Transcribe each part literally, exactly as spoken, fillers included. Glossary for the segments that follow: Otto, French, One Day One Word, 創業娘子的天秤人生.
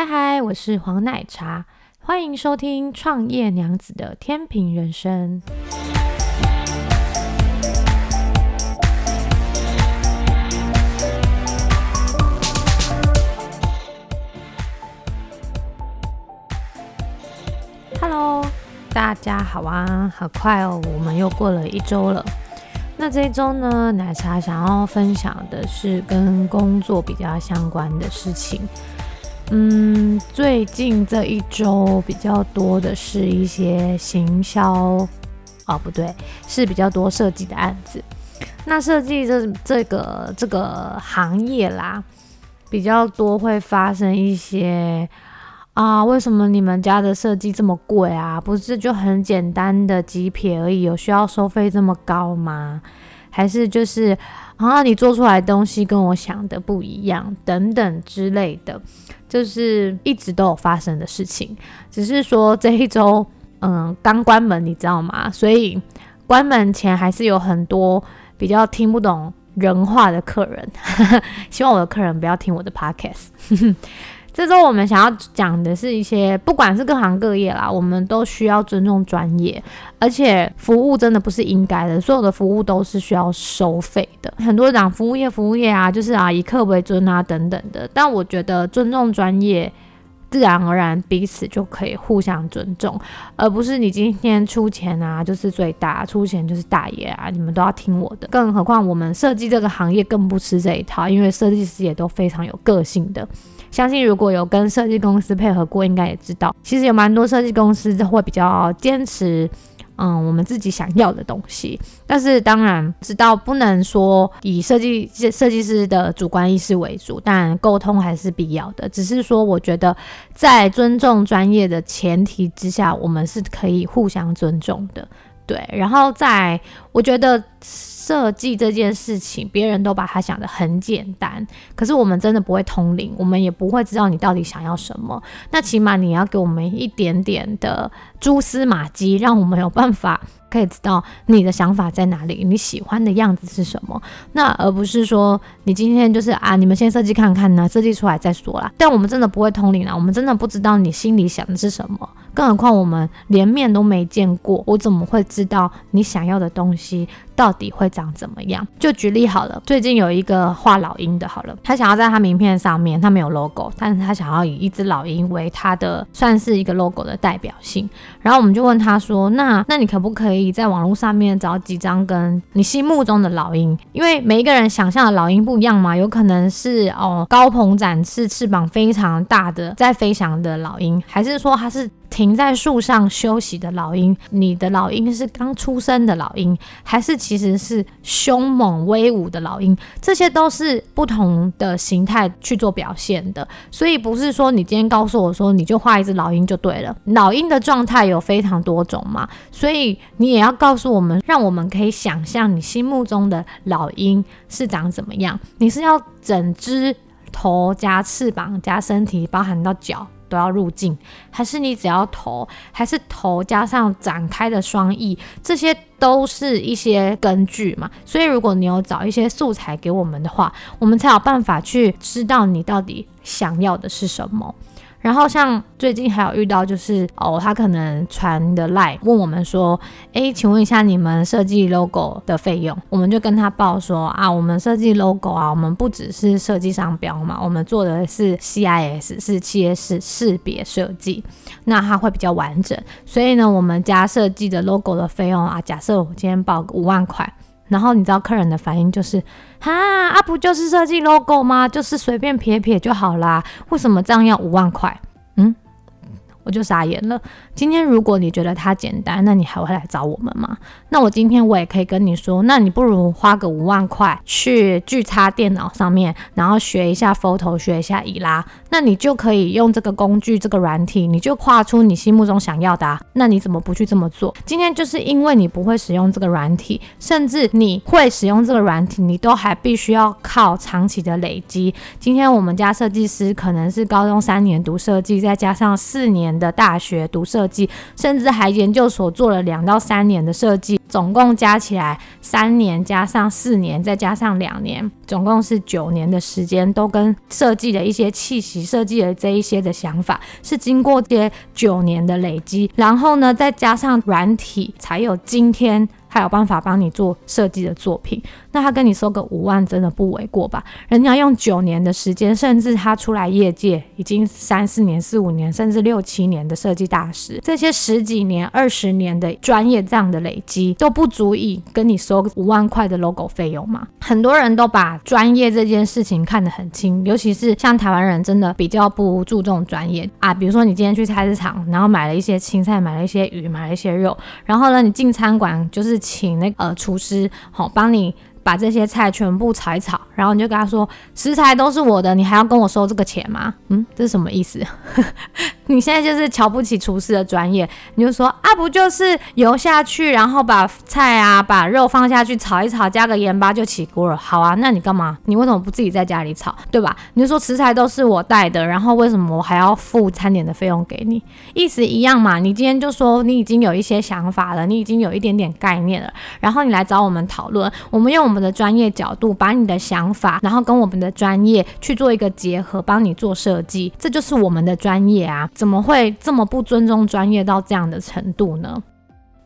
嗨嗨，我是黄奶茶，欢迎收听创业娘子的天平人生。Hello， 大家好啊！好快哦，我们又过了一周了。那这一周呢，奶茶想要分享的是跟工作比较相关的事情。嗯，最近这一周比较多的是一些行销，哦不对，是比较多设计的案子。那设计这这个这个行业啦，比较多会发生一些啊，为什么你们家的设计这么贵啊？不是就很简单的几撇而已，有需要收费这么高吗？还是就是啊，你做出来的东西跟我想的不一样，等等之类的。就是一直都有发生的事情，只是说这一周，嗯，刚关门，你知道吗？所以关门前还是有很多比较听不懂人话的客人，希望我的客人不要听我的 podcast 。这周我们想要讲的是一些，不管是各行各业啦，我们都需要尊重专业，而且服务真的不是应该的，所有的服务都是需要收费的。很多人讲服务业服务业啊，就是啊以客为尊啊等等的，但我觉得尊重专业，自然而然彼此就可以互相尊重，而不是你今天出钱啊就是最大，出钱就是大爷啊，你们都要听我的。更何况我们设计这个行业更不吃这一套，因为设计师也都非常有个性的。相信如果有跟设计公司配合过，应该也知道，其实有蛮多设计公司会比较坚持嗯，我们自己想要的东西，但是当然知道不能说以设计设计师的主观意识为主，但沟通还是必要的。只是说我觉得在尊重专业的前提之下，我们是可以互相尊重的。对，然后在我觉得设计这件事情，别人都把它想得很简单，可是我们真的不会通灵，我们也不会知道你到底想要什么。那起码你要给我们一点点的蛛丝马迹，让我们有办法可以知道你的想法在哪里，你喜欢的样子是什么。那而不是说你今天就是啊，你们先设计看看呢、啊，设计出来再说啦。但我们真的不会通灵啦，我们真的不知道你心里想的是什么。更何况我们连面都没见过，我怎么会知道你想要的东西到底会长怎么样？就举例好了，最近有一个画老鹰的好了，他想要在他名片上面，他没有 logo， 但是他想要以一只老鹰为他的算是一个 logo 的代表性。然后我们就问他说，那那你可不可以在网络上面找几张跟你心目中的老鹰？因为每一个人想象的老鹰不一样嘛，有可能是哦高鹏展翅翅膀非常大的在飞翔的老鹰，还是说他是停在树上休息的老鹰，你的老鹰是刚出生的老鹰，还是其实是凶猛威武的老鹰？这些都是不同的形态去做表现的，所以不是说你今天告诉我说你就画一只老鹰就对了。老鹰的状态有非常多种嘛，所以你也要告诉我们，让我们可以想象你心目中的老鹰是长怎么样。你是要整只头加翅膀加身体包含到脚都要入境，还是你只要头，还是头加上展开的双翼？这些都是一些根据嘛，所以如果你有找一些素材给我们的话，我们才有办法去知道你到底想要的是什么。然后像最近还有遇到就是哦，他可能传的 LINE 问我们说，诶，请问一下你们设计 logo 的费用？我们就跟他报说啊，我们设计 logo 啊，我们不只是设计商标嘛，我们做的是 C I S， 是企业识识别设计，那它会比较完整。所以呢，我们加设计的 logo 的费用啊，假设我今天报五万块。然后你知道客人的反应就是，哈啊不就是设计 logo 吗？就是随便撇撇就好啦，为什么这样要五万块？嗯，我就傻眼了。今天如果你觉得它简单，那你还会来找我们吗？那我今天我也可以跟你说，那你不如花个五万块去聚叉电脑上面，然后学一下 Photo， 学一下伊拉，那你就可以用这个工具这个软体，你就画出你心目中想要的啊。那你怎么不去这么做？今天就是因为你不会使用这个软体，甚至你会使用这个软体，你都还必须要靠长期的累积。今天我们家设计师可能是高中三年读设计，再加上四年年的大学读设计，甚至还研究所做了两到三年的设计，总共加起来三年加上四年再加上两年，总共是九年的时间，都跟设计的一些气息，设计的这一些的想法是经过这九年的累积，然后呢再加上软体，才有今天还有办法帮你做设计的作品。那他跟你收个五万真的不为过吧，人家用九年的时间，甚至他出来业界已经三四年四五年甚至六七年的设计大师，这些十几年二十年的专业这样的累积都不足以跟你收五万块的 logo 费用嘛。很多人都把专业这件事情看得很轻，尤其是像台湾人真的比较不注重专业啊。比如说你今天去菜市场，然后买了一些青菜，买了一些鱼，买了一些肉，然后呢你进餐馆就是请那个、呃、厨师好帮你把这些菜全部炒一炒，然后你就跟他说食材都是我的，你还要跟我收这个钱吗？嗯，这是什么意思？你现在就是瞧不起厨师的专业，你就说啊，不就是油下去，然后把菜啊把肉放下去炒一炒，加个盐巴就起锅了。好啊，那你干嘛？你为什么不自己在家里炒，对吧？你就说食材都是我带的，然后为什么我还要付餐点的费用给你？意思一样嘛。你今天就说你已经有一些想法了，你已经有一点点概念了，然后你来找我们讨论，我们用我们我们的专业角度把你的想法然后跟我们的专业去做一个结合，帮你做设计，这就是我们的专业啊，怎么会这么不尊重专业到这样的程度呢？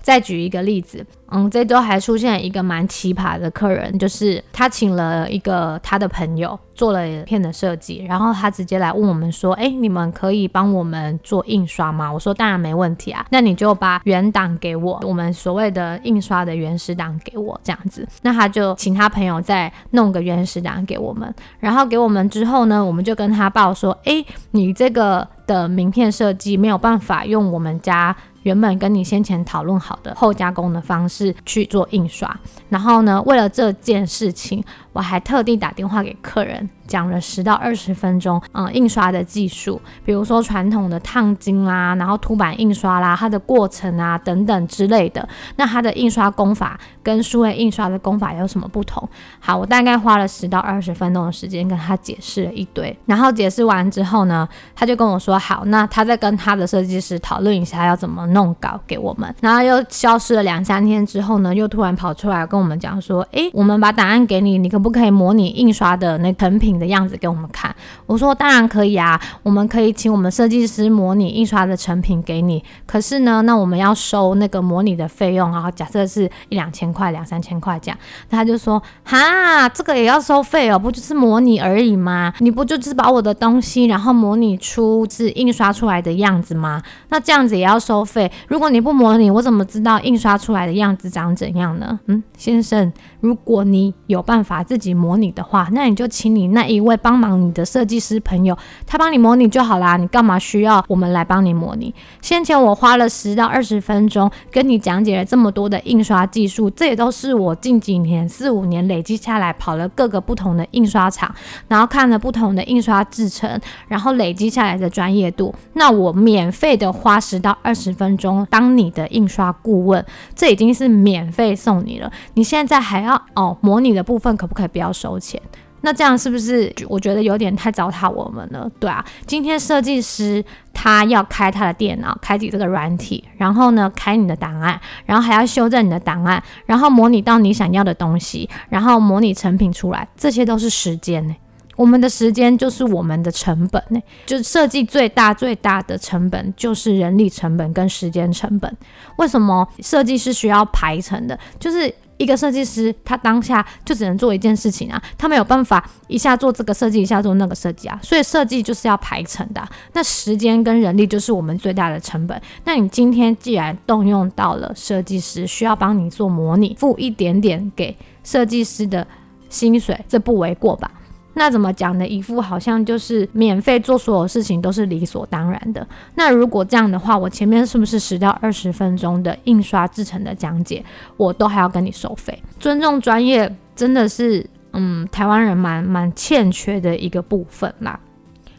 再举一个例子，嗯，这周还出现一个蛮奇葩的客人，就是他请了一个他的朋友做了影片的设计，然后他直接来问我们说，哎，你们可以帮我们做印刷吗？我说当然没问题啊，那你就把原档给我，我们所谓的印刷的原始档给我这样子。那他就请他朋友再弄个原始档给我们，然后给我们之后呢，我们就跟他报说，哎，你这个的名片设计没有办法用我们家原本跟你先前讨论好的后加工的方式去做印刷，然后呢为了这件事情我还特地打电话给客人讲了十到二十分钟、嗯、印刷的技术，比如说传统的烫金啦，然后凸版印刷啦，它的过程啊等等之类的，那它的印刷工法跟数位印刷的工法有什么不同。好，我大概花了十到二十分钟的时间跟他解释了一堆，然后解释完之后呢，他就跟我说好，那他再跟他的设计师讨论一下要怎么弄稿给我们，然后又消失了两三天之后呢，又突然跑出来跟我们讲说，诶，我们把档案给你，你可不可以模拟印刷的那成品的样子给我们看？我说当然可以啊，我们可以请我们设计师模拟印刷的成品给你，可是呢那我们要收那个模拟的费用，然后假设是一两千块两三千块这样。他就说哈，这个也要收费哦，不就是模拟而已吗？你不就是把我的东西然后模拟出是印刷出来的样子吗？那这样子也要收费，如果你不模拟，我怎么知道印刷出来的样子长怎样呢？嗯，先生，如果你有办法自己模拟的话，那你就请你那一位帮忙你的设计师朋友，他帮你模拟就好啦，你干嘛需要我们来帮你模拟？先前我花了十到二十分钟跟你讲解了这么多的印刷技术，这也都是我近几年四五年累积下来，跑了各个不同的印刷厂，然后看了不同的印刷制程，然后累积下来的专业度。那我免费的花十到二十分钟中当你的印刷顾问，这已经是免费送你了，你现在还要哦模拟的部分可不可以不要收钱？那这样是不是我觉得有点太糟蹋我们了？对啊，今天设计师他要开他的电脑，开启这个软体，然后呢开你的档案，然后还要修正你的档案，然后模拟到你想要的东西，然后模拟成品出来，这些都是时间呢、欸我们的时间就是我们的成本、欸、就是设计最大最大的成本就是人力成本跟时间成本。为什么设计师需要排程的？就是一个设计师他当下就只能做一件事情啊，他没有办法一下做这个设计一下做那个设计啊，所以设计就是要排程的、啊、那时间跟人力就是我们最大的成本。那你今天既然动用到了设计师需要帮你做模拟，付一点点给设计师的薪水，这不为过吧？那怎么讲呢？一副好像就是免费做所有事情都是理所当然的。那如果这样的话，我前面是不是十到二十分钟的印刷制程的讲解，我都还要跟你收费？尊重专业真的是，嗯，台湾人蛮蛮欠缺的一个部分啦。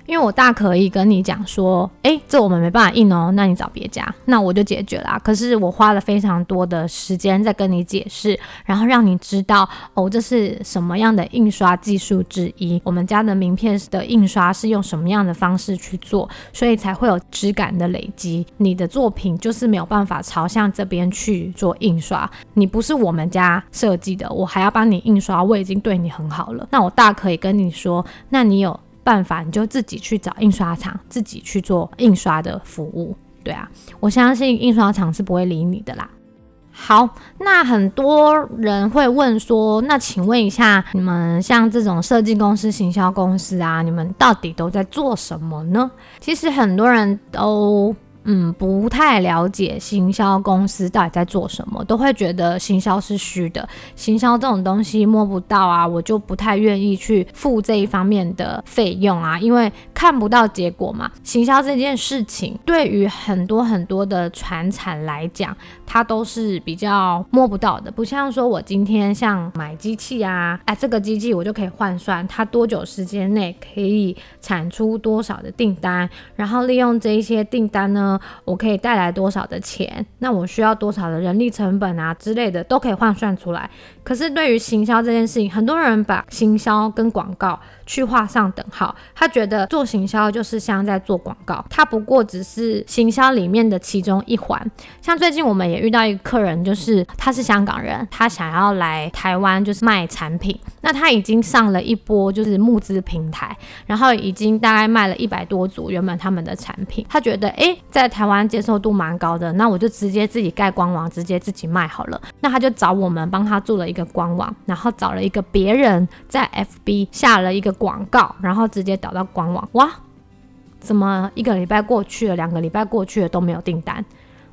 因为我大可以跟你讲说，哎，这我们没办法印哦，那你找别家，那我就解决啦。可是我花了非常多的时间在跟你解释，然后让你知道哦，这是什么样的印刷技术之一，我们家的名片的印刷是用什么样的方式去做，所以才会有质感的累积。你的作品就是没有办法朝向这边去做印刷，你不是我们家设计的，我还要帮你印刷，我已经对你很好了。那我大可以跟你说，那你有办法你就自己去找印刷厂，自己去做印刷的服务。对啊，我相信印刷厂是不会理你的啦。好，那很多人会问说，那请问一下，你们像这种设计公司、行销公司啊，你们到底都在做什么呢？其实很多人都嗯，不太了解行销公司到底在做什么，都会觉得行销是虚的，行销这种东西摸不到啊，我就不太愿意去付这一方面的费用啊，因为看不到结果嘛。行销这件事情对于很多很多的传产来讲，它都是比较摸不到的，不像说我今天像买机器啊，哎，这个机器我就可以换算它多久时间内可以产出多少的订单，然后利用这一些订单呢，我可以带来多少的钱，那我需要多少的人力成本啊之类的都可以换算出来。可是对于行销这件事情，很多人把行销跟广告去画上等号，他觉得做行销就是像在做广告，它不过只是行销里面的其中一环。像最近我们也遇到一个客人，就是他是香港人，他想要来台湾就是卖产品，那他已经上了一波就是募资平台，然后已经大概卖了一百多组原本他们的产品，他觉得哎，在台湾接受度蛮高的，那我就直接自己盖官网，直接自己卖好了。那他就找我们帮他做了一个官网，然后找了一个别人在 F B 下了一个广告，然后直接导到官网。哇，怎么一个礼拜过去了，两个礼拜过去了都没有订单？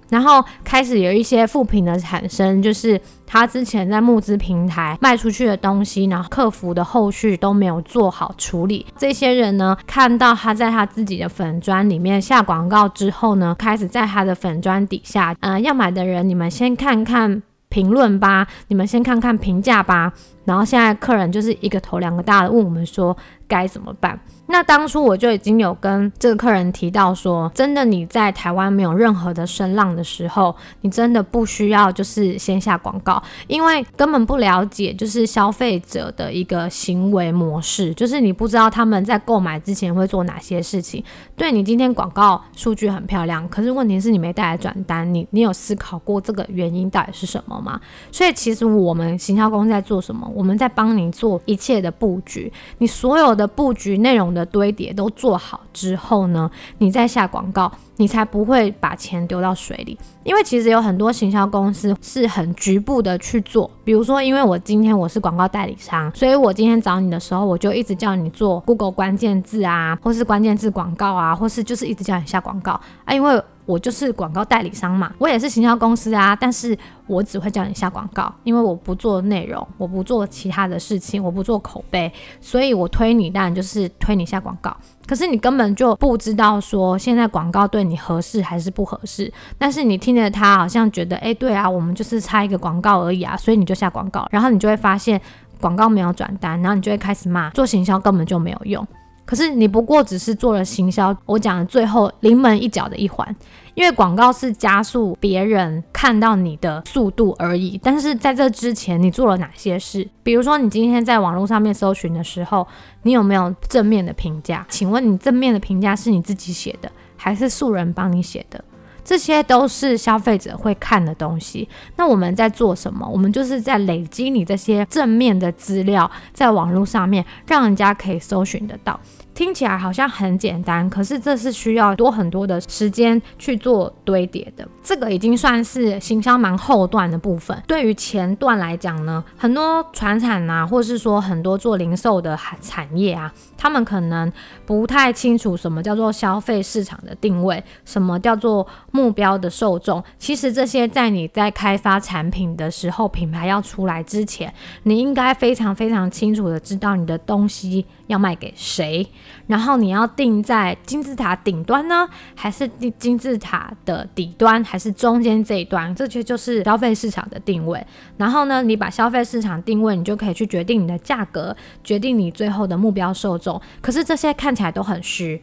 然后开始有一些负评的产生，就是他之前在募资平台卖出去的东西，然后客服的后续都没有做好处理。这些人呢，看到他在他自己的粉专里面下广告之后呢，开始在他的粉专底下，呃，要买的人你们先看看评论吧，你们先看看评价吧。然后现在客人就是一个头两个大的问我们说该怎么办。那当初我就已经有跟这个客人提到说，真的你在台湾没有任何的声浪的时候，你真的不需要就是先下广告，因为根本不了解就是消费者的一个行为模式，就是你不知道他们在购买之前会做哪些事情。对，你今天广告数据很漂亮，可是问题是你没带来转单，你你有思考过这个原因到底是什么吗？所以其实我们行销公司在做什么，我们在帮你做一切的布局，你所有的布局内容的堆叠都做好之后呢，你再下广告，你才不会把钱丢到水里。因为其实有很多行销公司是很局部的去做，比如说因为我今天我是广告代理商，所以我今天找你的时候，我就一直叫你做 Google 关键字啊，或是关键字广告啊，或是就是一直叫你下广告啊，因为我就是广告代理商嘛，我也是行销公司啊，但是我只会叫你下广告，因为我不做内容，我不做其他的事情，我不做口碑，所以我推你当然就是推你下广告。可是你根本就不知道说现在广告对你合适还是不合适，但是你听着他好像觉得哎，对啊，我们就是差一个广告而已啊，所以你就下广告，然后你就会发现广告没有转单，然后你就会开始骂，做行销根本就没有用。可是你不过只是做了行销，我讲的最后临门一脚的一环，因为广告是加速别人看到你的速度而已。但是在这之前你做了哪些事？比如说你今天在网络上面搜寻的时候，你有没有正面的评价？请问你正面的评价是你自己写的，还是素人帮你写的？这些都是消费者会看的东西。那我们在做什么？我们就是在累积你这些正面的资料，在网络上面让人家可以搜寻得到。听起来好像很简单，可是这是需要多很多的时间去做堆叠的。这个已经算是行销蛮后段的部分。对于前段来讲呢，很多传产啊，或是说很多做零售的产业啊，他们可能不太清楚什么叫做消费市场的定位，什么叫做目标的受众。其实这些在你在开发产品的时候，品牌要出来之前，你应该非常非常清楚的知道你的东西要卖给谁，然后你要定在金字塔顶端呢，还是金字塔的底端，还是中间这一端，这些就是消费市场的定位。然后呢，你把消费市场定位，你就可以去决定你的价格，决定你最后的目标受众。可是这些看起来都很虚，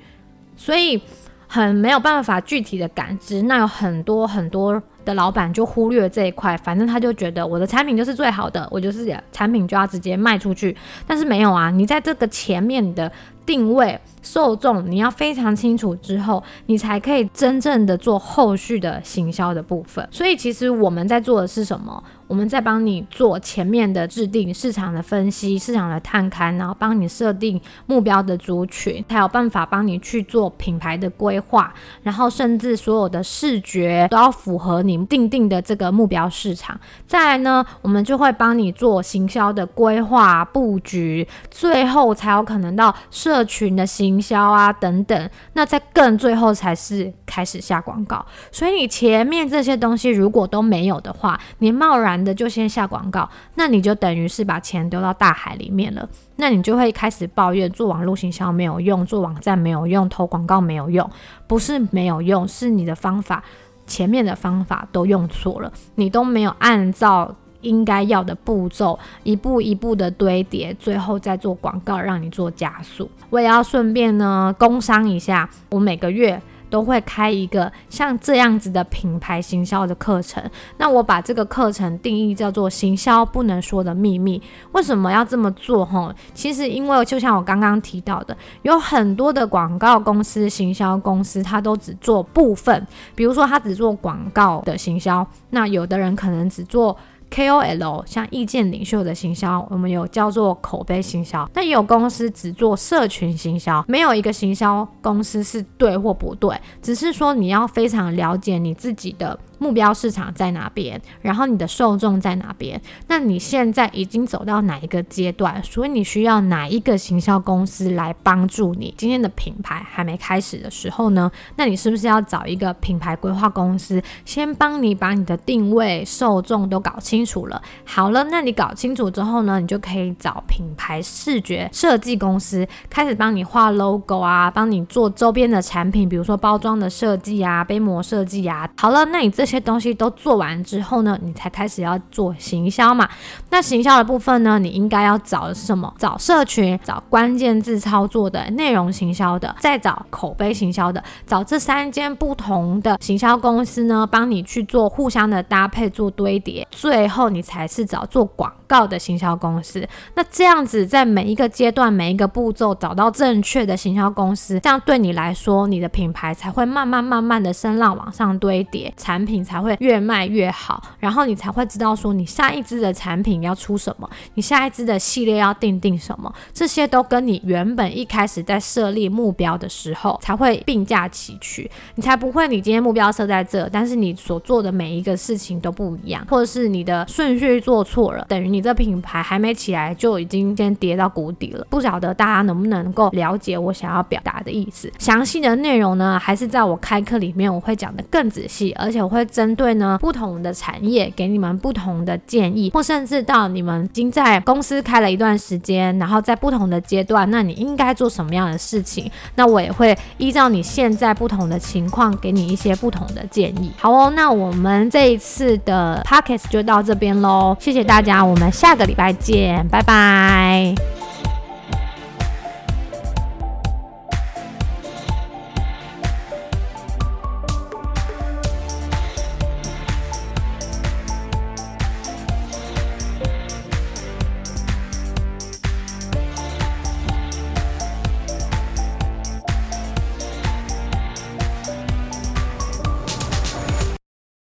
所以很没有办法具体的感知，那有很多很多的老板就忽略这一块，反正他就觉得我的产品就是最好的，我就是产品就要直接卖出去。但是没有啊，你在这个前面你的定位受众你要非常清楚之后，你才可以真正的做后续的行销的部分。所以其实我们在做的是什么？我们在帮你做前面的制定，市场的分析，市场的探勘，然后帮你设定目标的族群，才有办法帮你去做品牌的规划，然后甚至所有的视觉都要符合你定定的这个目标市场。再来呢，我们就会帮你做行销的规划布局，最后才有可能到社群的行销啊等等，那再更最后才是开始下广告。所以你前面这些东西如果都没有的话，你贸然的就先下广告，那你就等于是把钱丢到大海里面了。那你就会开始抱怨做网络行销没有用，做网站没有用，投广告没有用。不是没有用，是你的方法，前面的方法都用错了，你都没有按照应该要的步骤一步一步的堆叠，最后再做广告让你做加速。我也要顺便呢工商一下，我每个月都会开一个像这样子的品牌行销的课程，那我把这个课程定义叫做行销不能说的秘密。为什么要这么做？其实因为就像我刚刚提到的，有很多的广告公司、行销公司它都只做部分，比如说它只做广告的行销，那有的人可能只做K O L， 像意见领袖的行销，我们有叫做口碑行销，但也有公司只做社群行销。没有一个行销公司是对或不对，只是说你要非常了解你自己的目标市场在哪边，然后你的受众在哪边，那你现在已经走到哪一个阶段，所以你需要哪一个行销公司来帮助你。今天的品牌还没开始的时候呢，那你是不是要找一个品牌规划公司，先帮你把你的定位、受众都搞清楚了。好了，那你搞清楚之后呢，你就可以找品牌视觉设计公司，开始帮你画 logo 啊，帮你做周边的产品，比如说包装的设计啊、杯膜设计啊。好了，那你这些这些东西都做完之后呢，你才开始要做行销嘛。那行销的部分呢，你应该要找的是什么？找社群，找关键字操作的内容行销的，再找口碑行销的，找这三间不同的行销公司呢，帮你去做互相的搭配，做堆叠，最后你才是找做广告的行销公司。那这样子在每一个阶段、每一个步骤找到正确的行销公司，这样对你来说，你的品牌才会慢慢慢慢的声浪往上堆叠，产品才会越卖越好，然后你才会知道说你下一支的产品要出什么，你下一支的系列要定定什么，这些都跟你原本一开始在设立目标的时候才会并驾齐驱，你才不会你今天目标设在这，但是你所做的每一个事情都不一样，或者是你的顺序做错了，等于你这品牌还没起来就已经先跌到谷底了。不晓得大家能不能够了解我想要表达的意思，详细的内容呢，还是在我开课里面我会讲的更仔细，而且我会针对呢不同的产业给你们不同的建议，或甚至到你们已经在公司开了一段时间，然后在不同的阶段，那你应该做什么样的事情，那我也会依照你现在不同的情况给你一些不同的建议。好哦，那我们这一次的 Podcast 就到这边咯，谢谢大家，我们下个礼拜见，拜拜。